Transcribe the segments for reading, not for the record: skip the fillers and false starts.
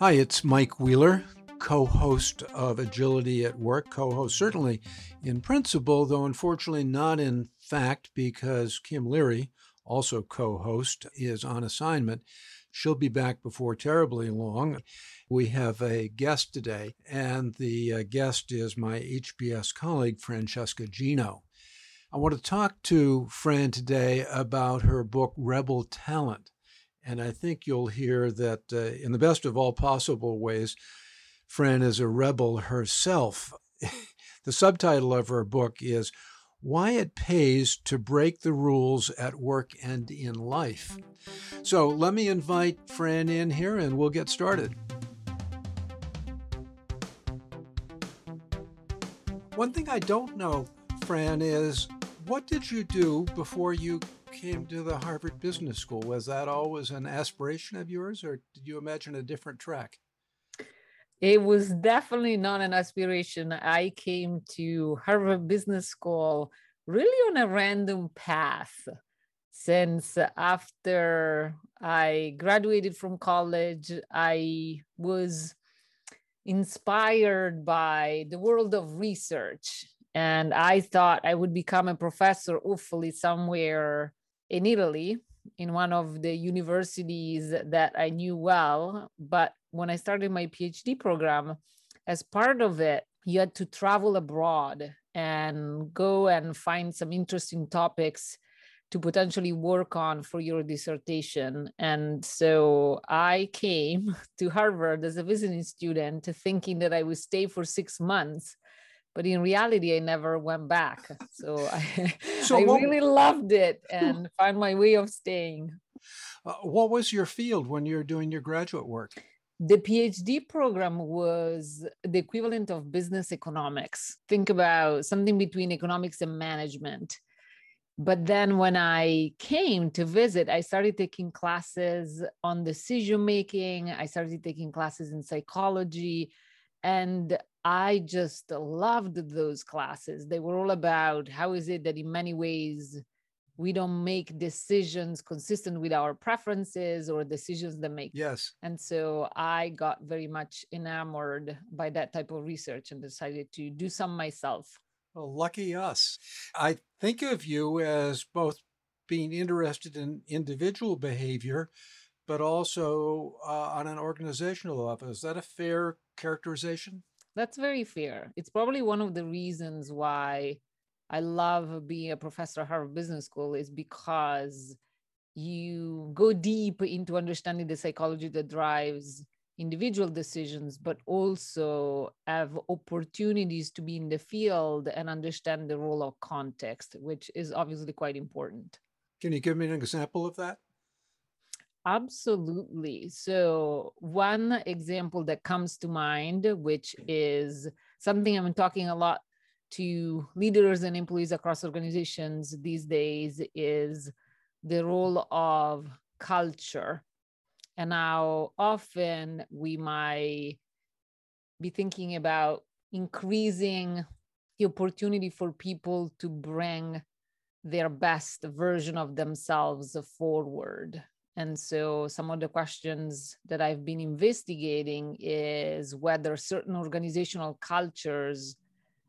Hi, it's Mike Wheeler, co-host of Agility at Work, co-host certainly in principle, though unfortunately not in fact, because Kim Leary, also co-host, is on assignment. She'll be back before terribly long. We have a guest today, and the guest is my HBS colleague, Francesca Gino. I want to talk to Fran today about her book, Rebel Talent. And I think you'll hear that in the best of all possible ways, Fran is a rebel herself. The subtitle of her book is Why It Pays to Break the Rules at Work and in Life. So let me invite Fran in here and we'll get started. One thing I don't know, Fran, is what did you do before you came to the Harvard Business School? Was that always an aspiration of yours, or did you imagine a different track? It was definitely not an aspiration. I came to Harvard Business School really on a random path, since after I graduated from college, I was inspired by the world of research. And I thought I would become a professor, hopefully somewhere in Italy, in one of the universities that I knew well. But when I started my PhD program, as part of it, you had to travel abroad and go and find some interesting topics to potentially work on for your dissertation. And so I came to Harvard as a visiting student, thinking that I would stay for 6 months. But in reality, I never went back. So I really loved it and found my way of staying. What was your field when you were doing your graduate work? The PhD program was the equivalent of business economics. Think about something between economics and management. But then when I came to visit, I started taking classes on decision making. I started taking classes in psychology. And I just loved those classes. They were all about how is it that in many ways we don't make decisions consistent with our preferences or decisions that make. Yes. And so I got very much enamored by that type of research and decided to do some myself. Well, lucky us. I think of you as both being interested in individual behavior, but also on an organizational level. Is that a fair characterization? That's very fair. It's probably one of the reasons why I love being a professor at Harvard Business School, is because you go deep into understanding the psychology that drives individual decisions, but also have opportunities to be in the field and understand the role of context, which is obviously quite important. Can you give me an example of that? Absolutely. So one example that comes to mind, which is something I've been talking a lot to leaders and employees across organizations these days, is the role of culture and how often we might be thinking about increasing the opportunity for people to bring their best version of themselves forward. And so some of the questions that I've been investigating is whether certain organizational cultures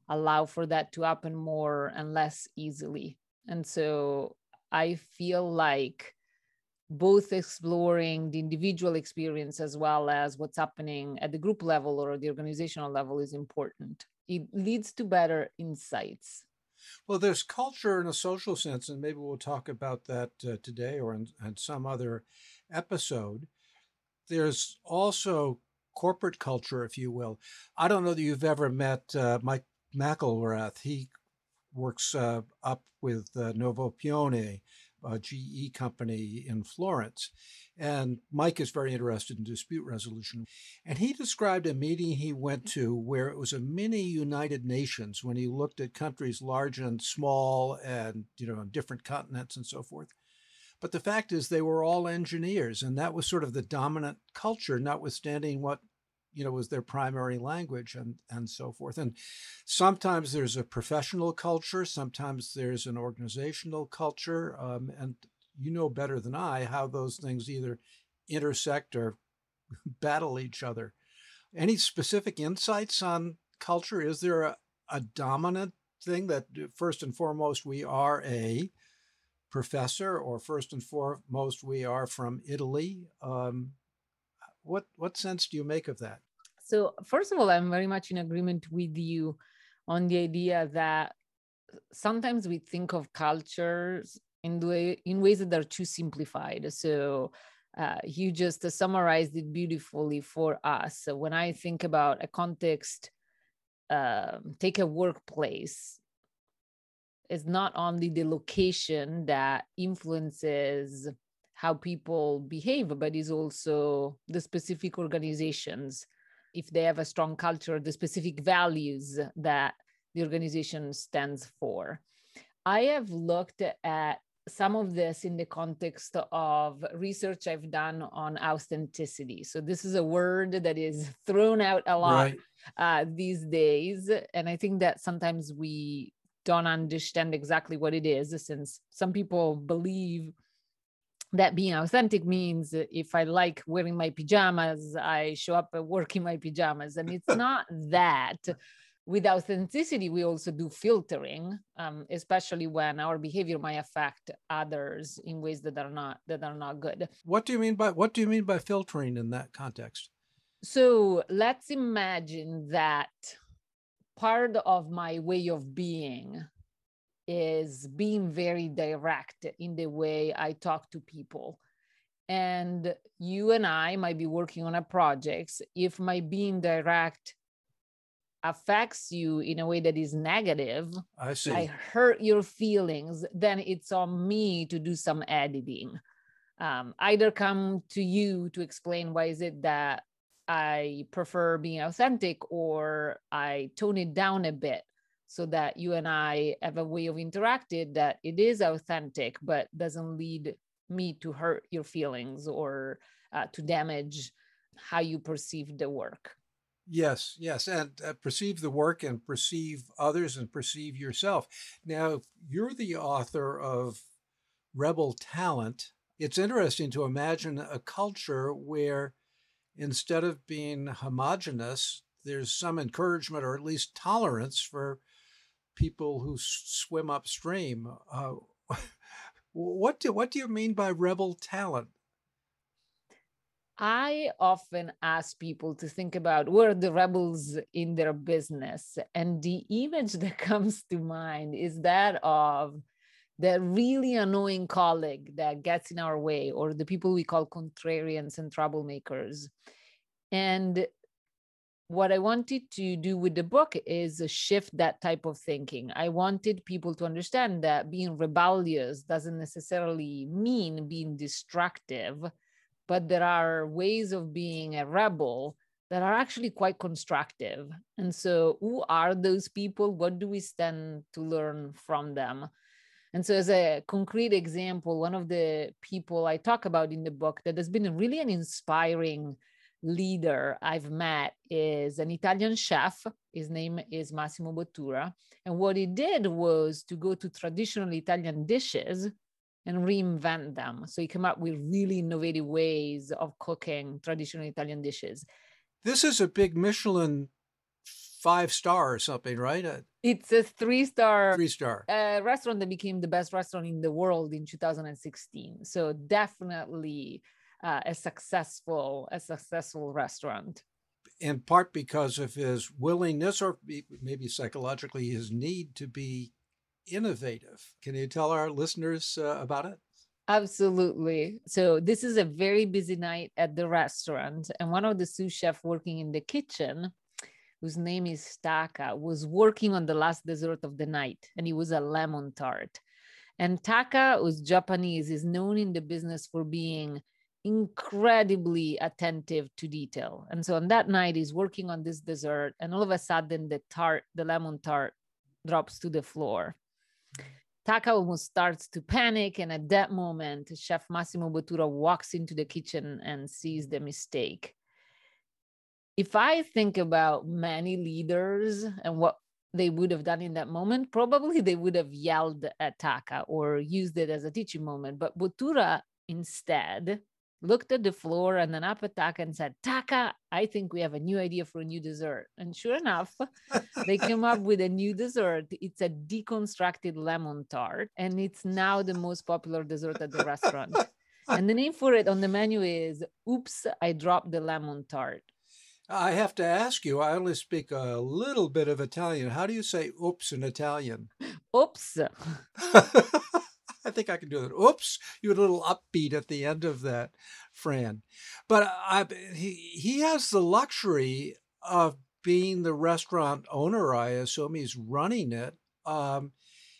allow for that to happen more and less easily. And so I feel like both exploring the individual experience as well as what's happening at the group level or the organizational level is important. It leads to better insights. Well, there's culture in a social sense, and maybe we'll talk about that today or in some other episode. There's also corporate culture, if you will. I don't know that you've ever met Mike McElrath. He works up with Novo Pione, a GE company in Florence. And Mike is very interested in dispute resolution. And he described a meeting he went to where it was a mini United Nations when he looked at countries large and small and, on different continents and so forth. But the fact is they were all engineers, and that was sort of the dominant culture, notwithstanding what was their primary language and so forth. And sometimes there's a professional culture, sometimes there's an organizational culture, and better than I how those things either intersect or battle each other. Any specific insights on culture? Is there a dominant thing that first and foremost we are a professor, or first and foremost we are from Italy? What sense do you make of that? So first of all, I'm very much in agreement with you on the idea that sometimes we think of cultures in ways that are too simplified. So you just summarized it beautifully for us. So when I think about a context, take a workplace, it's not only the location that influences how people behave, but is also the specific organizations. If they have a strong culture, the specific values that the organization stands for. I have looked at some of this in the context of research I've done on authenticity. So this is a word that is thrown out a lot these days. And I think that sometimes we don't understand exactly what it is, since some people believe that being authentic means if I like wearing my pajamas, I show up at work in my pajamas. And it's not that. With authenticity, we also do filtering, especially when our behavior might affect others in ways that are not good. What do you mean by filtering in that context? So let's imagine that part of my way of being is being very direct in the way I talk to people. And you and I might be working on a project. If my being direct affects you in a way that is negative, I see. I hurt your feelings, then it's on me to do some editing. Either come to you to explain why is it that I prefer being authentic, or I tone it down a bit, so that you and I have a way of interacting that it is authentic, but doesn't lead me to hurt your feelings or to damage how you perceive the work. Yes, and perceive the work and perceive others and perceive yourself. Now, you're the author of Rebel Talent. It's interesting to imagine a culture where instead of being homogenous, there's some encouragement or at least tolerance for people who swim upstream. What do you mean by rebel talent? I often ask people to think about where the rebels in their business, and the image that comes to mind is that of the really annoying colleague that gets in our way, or the people we call contrarians and troublemakers. And what I wanted to do with the book is shift that type of thinking. I wanted people to understand that being rebellious doesn't necessarily mean being destructive, but there are ways of being a rebel that are actually quite constructive. And so who are those people? What do we stand to learn from them? And so as a concrete example, one of the people I talk about in the book that has been really an inspiring leader I've met is an Italian chef. His name is Massimo Bottura. And what he did was to go to traditional Italian dishes and reinvent them. So he came up with really innovative ways of cooking traditional Italian dishes. This is a big Michelin 5-star or something, right? It's a 3-star restaurant that became the best restaurant in the world in 2016. So definitely a successful restaurant. In part because of his willingness, or maybe psychologically his need to be innovative. Can you tell our listeners about it? Absolutely. So this is a very busy night at the restaurant, and one of the sous chefs working in the kitchen, whose name is Taka, was working on the last dessert of the night, and it was a lemon tart. And Taka, who's Japanese, is known in the business for being incredibly attentive to detail. And so on that night, he's working on this dessert, and all of a sudden the lemon tart drops to the floor. Taka almost starts to panic, and at that moment, Chef Massimo Bottura walks into the kitchen and sees the mistake. If I think about many leaders and what they would have done in that moment, probably they would have yelled at Taka or used it as a teaching moment, but Bottura instead looked at the floor and then up at Taka and said, Taka, I think we have a new idea for a new dessert. And sure enough, they came up with a new dessert. It's a deconstructed lemon tart. And it's now the most popular dessert at the restaurant. And the name for it on the menu is, Oops, I Dropped the Lemon Tart. I have to ask you, I only speak a little bit of Italian. How do you say oops in Italian? Oops. I think I can do that. Oops, you're a little upbeat at the end of that, Fran. But he has the luxury of being the restaurant owner, I assume. He's running it.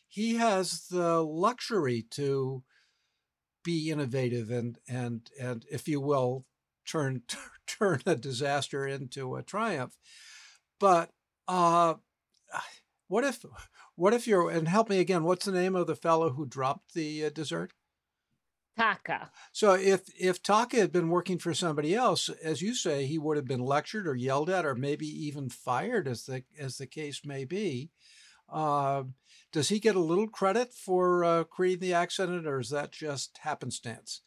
He has the luxury to be innovative and if you will, turn a disaster into a triumph. But what if you're, and help me again, what's the name of the fellow who dropped the dessert? Taka. So if Taka had been working for somebody else, as you say, he would have been lectured or yelled at or maybe even fired, as the case may be. Does he get a little credit for creating the accident, or is that just happenstance?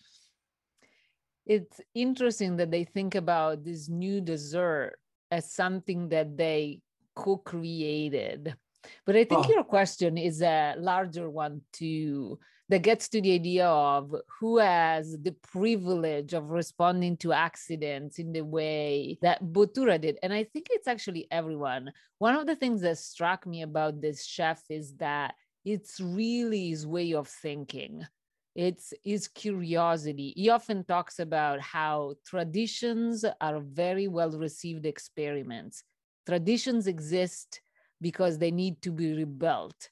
It's interesting that they think about this new dessert as something that they co-created. But I think your question is a larger one too, that gets to the idea of who has the privilege of responding to accidents in the way that Bottura did. And I think it's actually everyone. One of the things that struck me about this chef is that it's really his way of thinking. It's his curiosity. He often talks about how traditions are very well-received experiments. Traditions exist because they need to be rebuilt.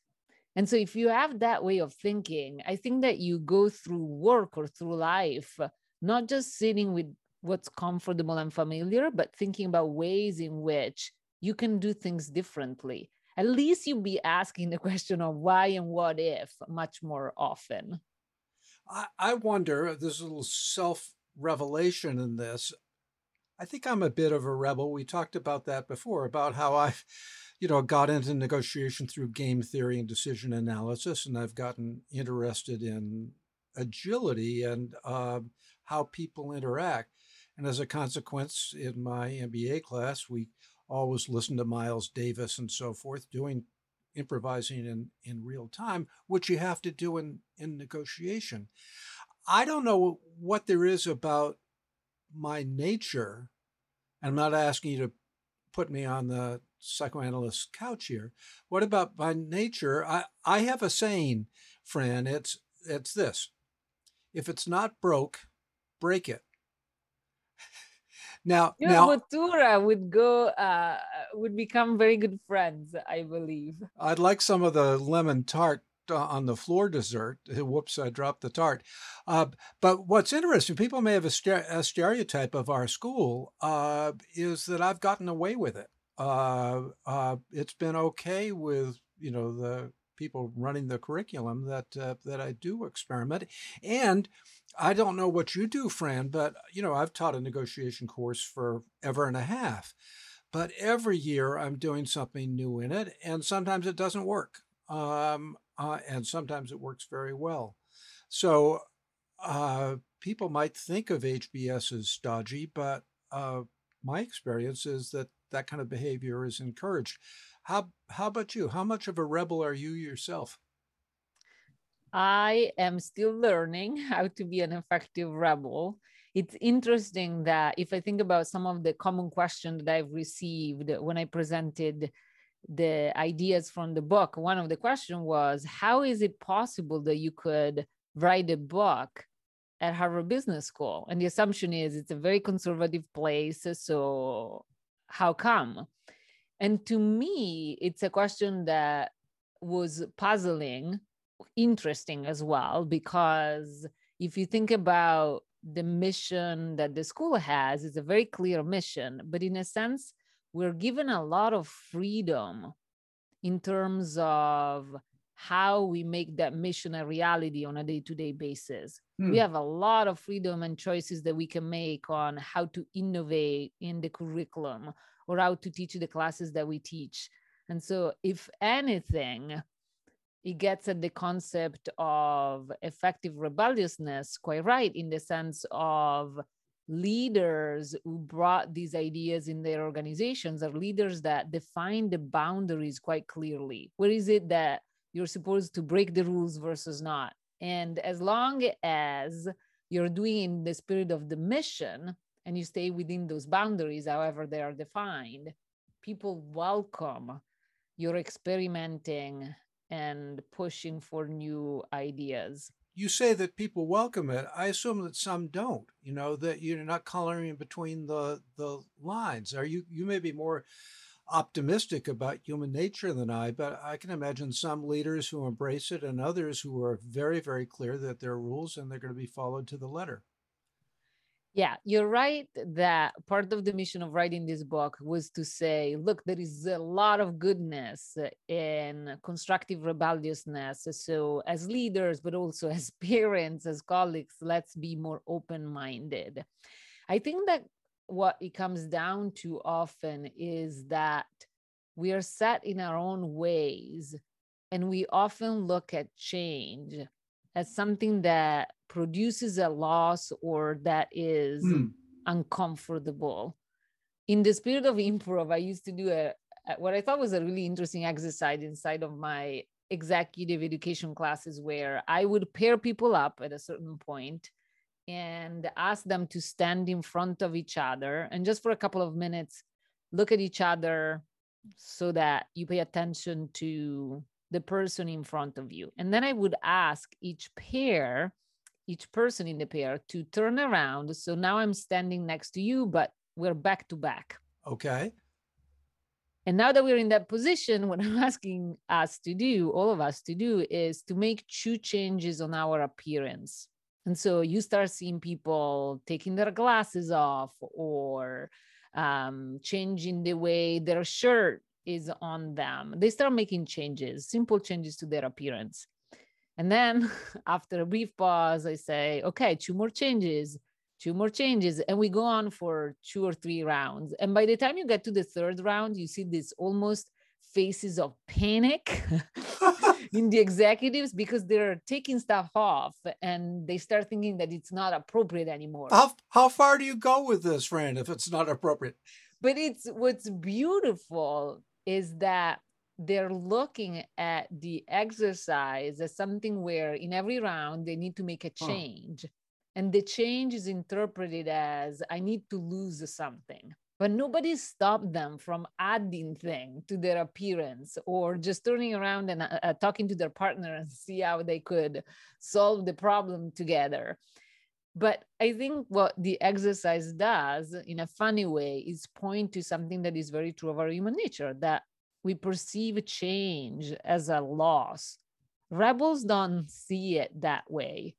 And so if you have that way of thinking, I think that you go through work or through life, not just sitting with what's comfortable and familiar, but thinking about ways in which you can do things differently. At least you'll be asking the question of why and what if much more often. I wonder, there's a little self-revelation in this. I think I'm a bit of a rebel. We talked about that before, about how I've got into negotiation through game theory and decision analysis, and I've gotten interested in agility and how people interact. And as a consequence, in my MBA class, we always listened to Miles Davis and so forth, improvising in real time, which you have to do in negotiation. I don't know what there is about my nature, and I'm not asking you to put me on the psychoanalyst couch here. What about by nature? I have a saying, Fran, it's this: if it's not broke, break it. now Bottura would become very good friends, I believe. I'd like some of the lemon tart on the floor dessert. Whoops, I dropped the tart. But what's interesting, people may have a stereotype of our school is that I've gotten away with it. It's been okay with, the people running the curriculum that I do experiment. And I don't know what you do, Fran, but, I've taught a negotiation course for ever and a half, but every year I'm doing something new in it. And sometimes it doesn't work. And sometimes it works very well. So people might think of HBS as stodgy, but my experience is that kind of behavior is encouraged. How about you? How much of a rebel are you yourself? I am still learning how to be an effective rebel. It's interesting that if I think about some of the common questions that I've received when I presented the ideas from the book, one of the questions was, how is it possible that you could write a book at Harvard Business School? And the assumption is it's a very conservative place, so how come? And to me, it's a question that was puzzling, interesting as well, because if you think about the mission that the school has, it's a very clear mission, but in a sense, we're given a lot of freedom in terms of how we make that mission a reality on a day-to-day basis. We have a lot of freedom and choices that we can make on how to innovate in the curriculum or how to teach the classes that we teach. And so if anything, It gets at the concept of effective rebelliousness quite right, in the sense of leaders who brought these ideas in their organizations are leaders that define the boundaries quite clearly. Where is it that you're supposed to break the rules versus not? And as long as you're doing it in the spirit of the mission and you stay within those boundaries, however they are defined, people welcome your experimenting and pushing for new ideas. You say that people welcome it. I assume that some don't, you know, that you're not coloring between the lines. Are you may be more optimistic about human nature than I, but I can imagine some leaders who embrace it and others who are very, very clear that there are rules and they're going to be followed to the letter. Yeah, you're right that part of the mission of writing this book was to say, look, there is a lot of goodness in constructive rebelliousness. So as leaders, but also as parents, as colleagues, let's be more open-minded. I think that what it comes down to often is that we are set in our own ways, and we often look at change as something that produces a loss or that is uncomfortable. In the spirit of improv, I used to do what I thought was a really interesting exercise inside of my executive education classes, where I would pair people up at a certain point and ask them to stand in front of each other and just for a couple of minutes, look at each other so that you pay attention to the person in front of you. And then I would ask each person in the pair to turn around. So now I'm standing next to you, but we're back to back. Okay. And now that we're in that position, what I'm asking us to do, all of us to do, is to make two changes on our appearance. And so you start seeing people taking their glasses off or changing the way their shirt is on them. They start making changes, simple changes to their appearance. And then after a brief pause, I say, okay, two more changes. And we go on for two or three rounds. And by the time you get to the third round, you see this almost faces of panic in the executives because they're taking stuff off and they start thinking that it's not appropriate anymore. How far do you go with this, Fran, if it's not appropriate? But it's what's beautiful is that they're looking at the exercise as something where in every round they need to make a change. And the change is interpreted as I need to lose something. But nobody stopped them from adding things to their appearance or just turning around and talking to their partner and see how they could solve the problem together. But I think what the exercise does in a funny way is point to something that is very true of our human nature, that we perceive change as a loss. Rebels don't see it that way.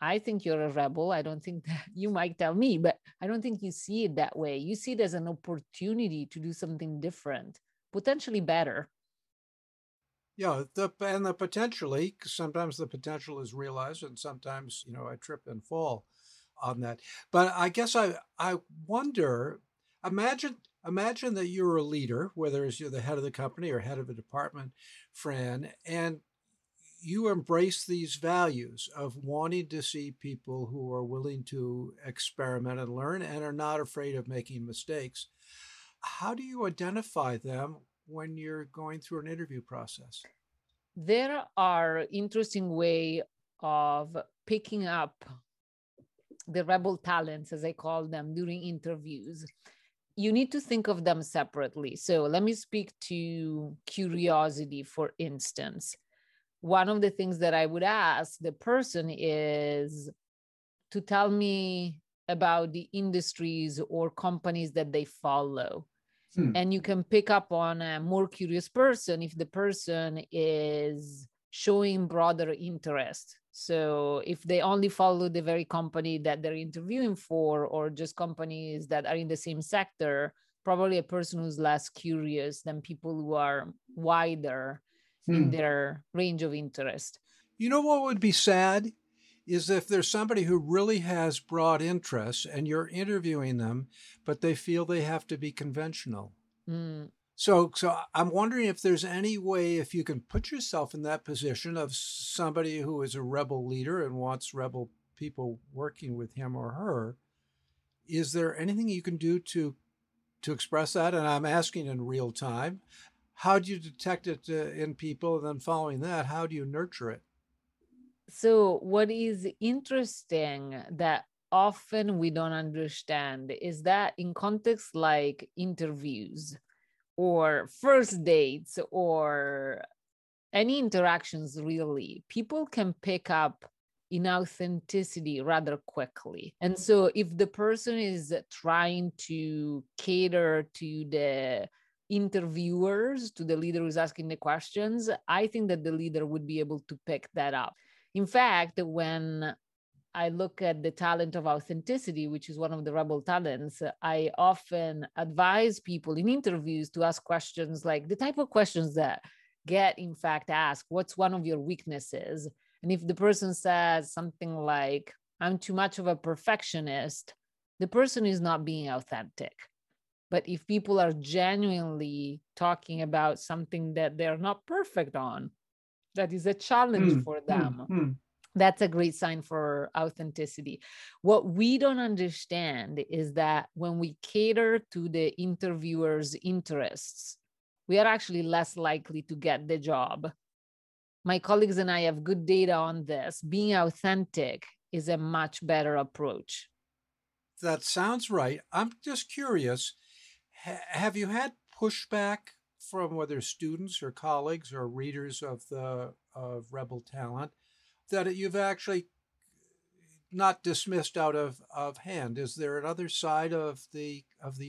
I think you're a rebel. I don't think that you might tell me, but I don't think you see it that way. You see it as an opportunity to do something different, potentially better. Yeah, and the potentially, sometimes the potential is realized and sometimes, you know, I trip and fall on that. But I guess I wonder, imagine that you're a leader, whether it's you're the head of the company or head of a department, Fran, and you embrace these values of wanting to see people who are willing to experiment and learn and are not afraid of making mistakes. How do you identify them when you're going through an interview process? There are interesting ways of picking up the rebel talents, as I call them, during interviews. You need to think of them separately. So let me speak to curiosity, for instance. One of the things that I would ask the person is to tell me about the industries or companies that they follow. And you can pick up on a more curious person if the person is showing broader interest. So if they only follow the very company that they're interviewing for, or just companies that are in the same sector, probably a person who's less curious than people who are wider in their range of interest. You know what would be sad is if there's somebody who really has broad interests and you're interviewing them, but they feel they have to be conventional. So I'm wondering if there's any way, if you can put yourself in that position of somebody who is a rebel leader and wants rebel people working with him or her, is there anything you can do to express that? And I'm asking in real time, how do you detect it in people? And then following that, how do you nurture it? So what is interesting that often we don't understand is that in contexts like interviews or first dates or any interactions, really, people can pick up inauthenticity rather quickly. And so if the person is trying to cater to the interviewers, to the leader who's asking the questions, I think that the leader would be able to pick that up. In fact, when I look at the talent of authenticity, which is one of the rebel talents, I often advise people in interviews to ask questions like the type of questions that get, in fact, asked, what's one of your weaknesses? And if the person says something like, I'm too much of a perfectionist, the person is not being authentic. But if people are genuinely talking about something that they're not perfect on, that is a challenge for them. That's a great sign for authenticity. What we don't understand is that when we cater to the interviewer's interests, we are actually less likely to get the job. My colleagues and I have good data on this. Being authentic is a much better approach. That sounds right. I'm just curious, have you had pushback from whether students or colleagues or readers of Rebel Talent that you've actually not dismissed out of hand? Is there another side of the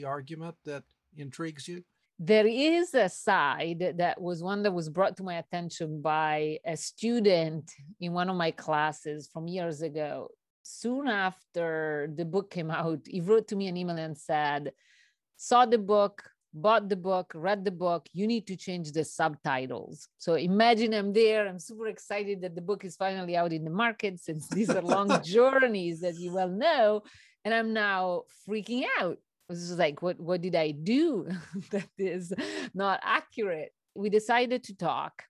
argument that intrigues you? There is a side that was one that was brought to my attention by a student in one of my classes from years ago. Soon after the book came out, he wrote to me an email and said, saw the book, bought the book, read the book, you need to change the subtitles. So imagine I'm there, I'm super excited that the book is finally out in the market, since these are long journeys, as you well know, and I'm now freaking out. I was like, what did I do that is not accurate? We decided to talk.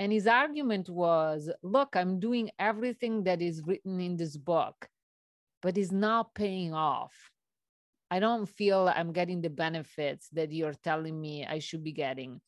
And his argument was, look, I'm doing everything that is written in this book, but it's not paying off. I don't feel I'm getting the benefits that you're telling me I should be getting.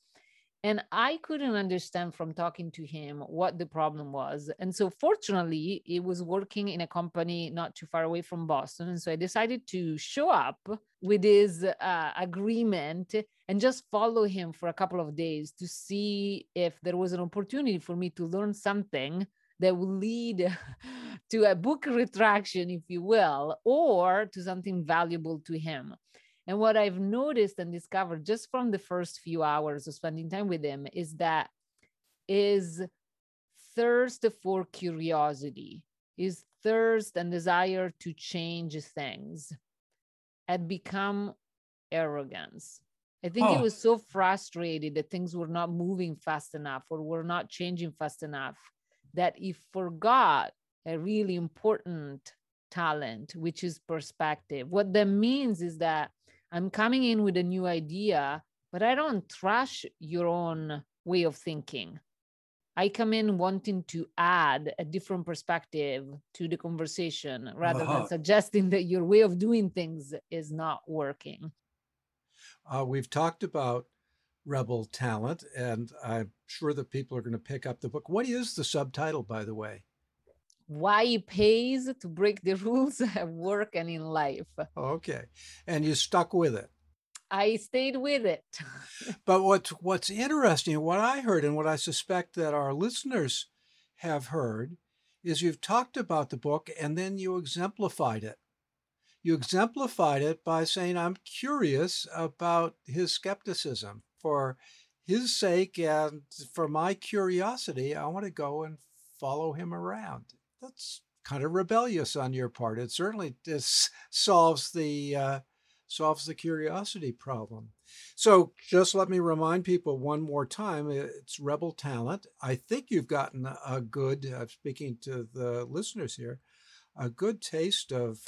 And I couldn't understand from talking to him what the problem was. And so fortunately, he was working in a company not too far away from Boston. And so I decided to show up with his agreement and just follow him for a couple of days to see if there was an opportunity for me to learn something that will lead to a book retraction, if you will, or to something valuable to him. And what I've noticed and discovered just from the first few hours of spending time with him is that his thirst for curiosity, his thirst and desire to change things had become arrogance. I think he was so frustrated that things were not moving fast enough or were not changing fast enough that he forgot a really important talent, which is perspective. What that means is that I'm coming in with a new idea, but I don't trash your own way of thinking. I come in wanting to add a different perspective to the conversation rather than suggesting that your way of doing things is not working. We've talked about Rebel Talent, and I'm sure that people are going to pick up the book. What is the subtitle, by the way? Why It Pays to Break the Rules at Work and in Life. Okay. And you stuck with it. I stayed with it. But what's interesting, what I heard and what I suspect that our listeners have heard, is you've talked about the book and then you exemplified it. You exemplified it by saying, I'm curious about his skepticism. For his sake and for my curiosity, I want to go and follow him around. That's kind of rebellious on your part. It certainly solves the curiosity problem. So just let me remind people one more time, it's Rebel Talent. I think you've gotten a good, speaking to the listeners here, a good taste of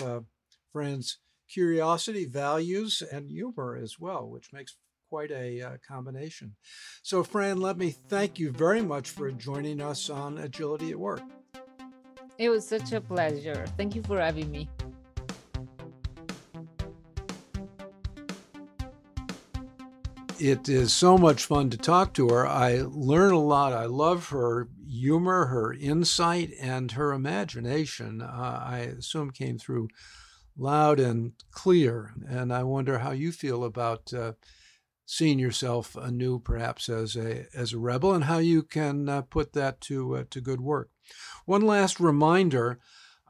friends' curiosity, values, and humor as well, which makes quite a combination. So, Fran, let me thank you very much for joining us on Agility at Work. It was such a pleasure. Thank you for having me. It is so much fun to talk to her. I learn a lot. I love her humor, her insight, and her imagination, I assume, came through loud and clear. And I wonder how you feel about seeing yourself anew, perhaps as a rebel, and how you can put that to good work. One last reminder,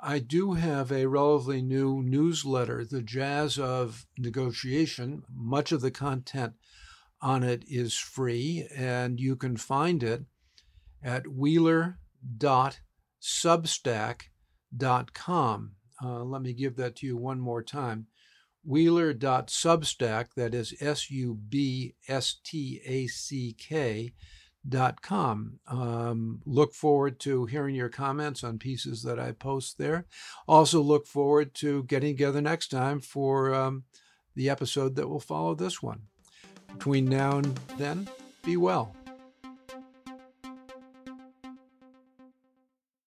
I do have a relatively new newsletter, The Jazz of Negotiation. Much of the content on it is free, and you can find it at wheeler.substack.com. Let me give that to you one more time. Wheeler.substack, that is substack.com. Look forward to hearing your comments on pieces that I post there. Also look forward to getting together next time for the episode that will follow this one. Between now and then, be well.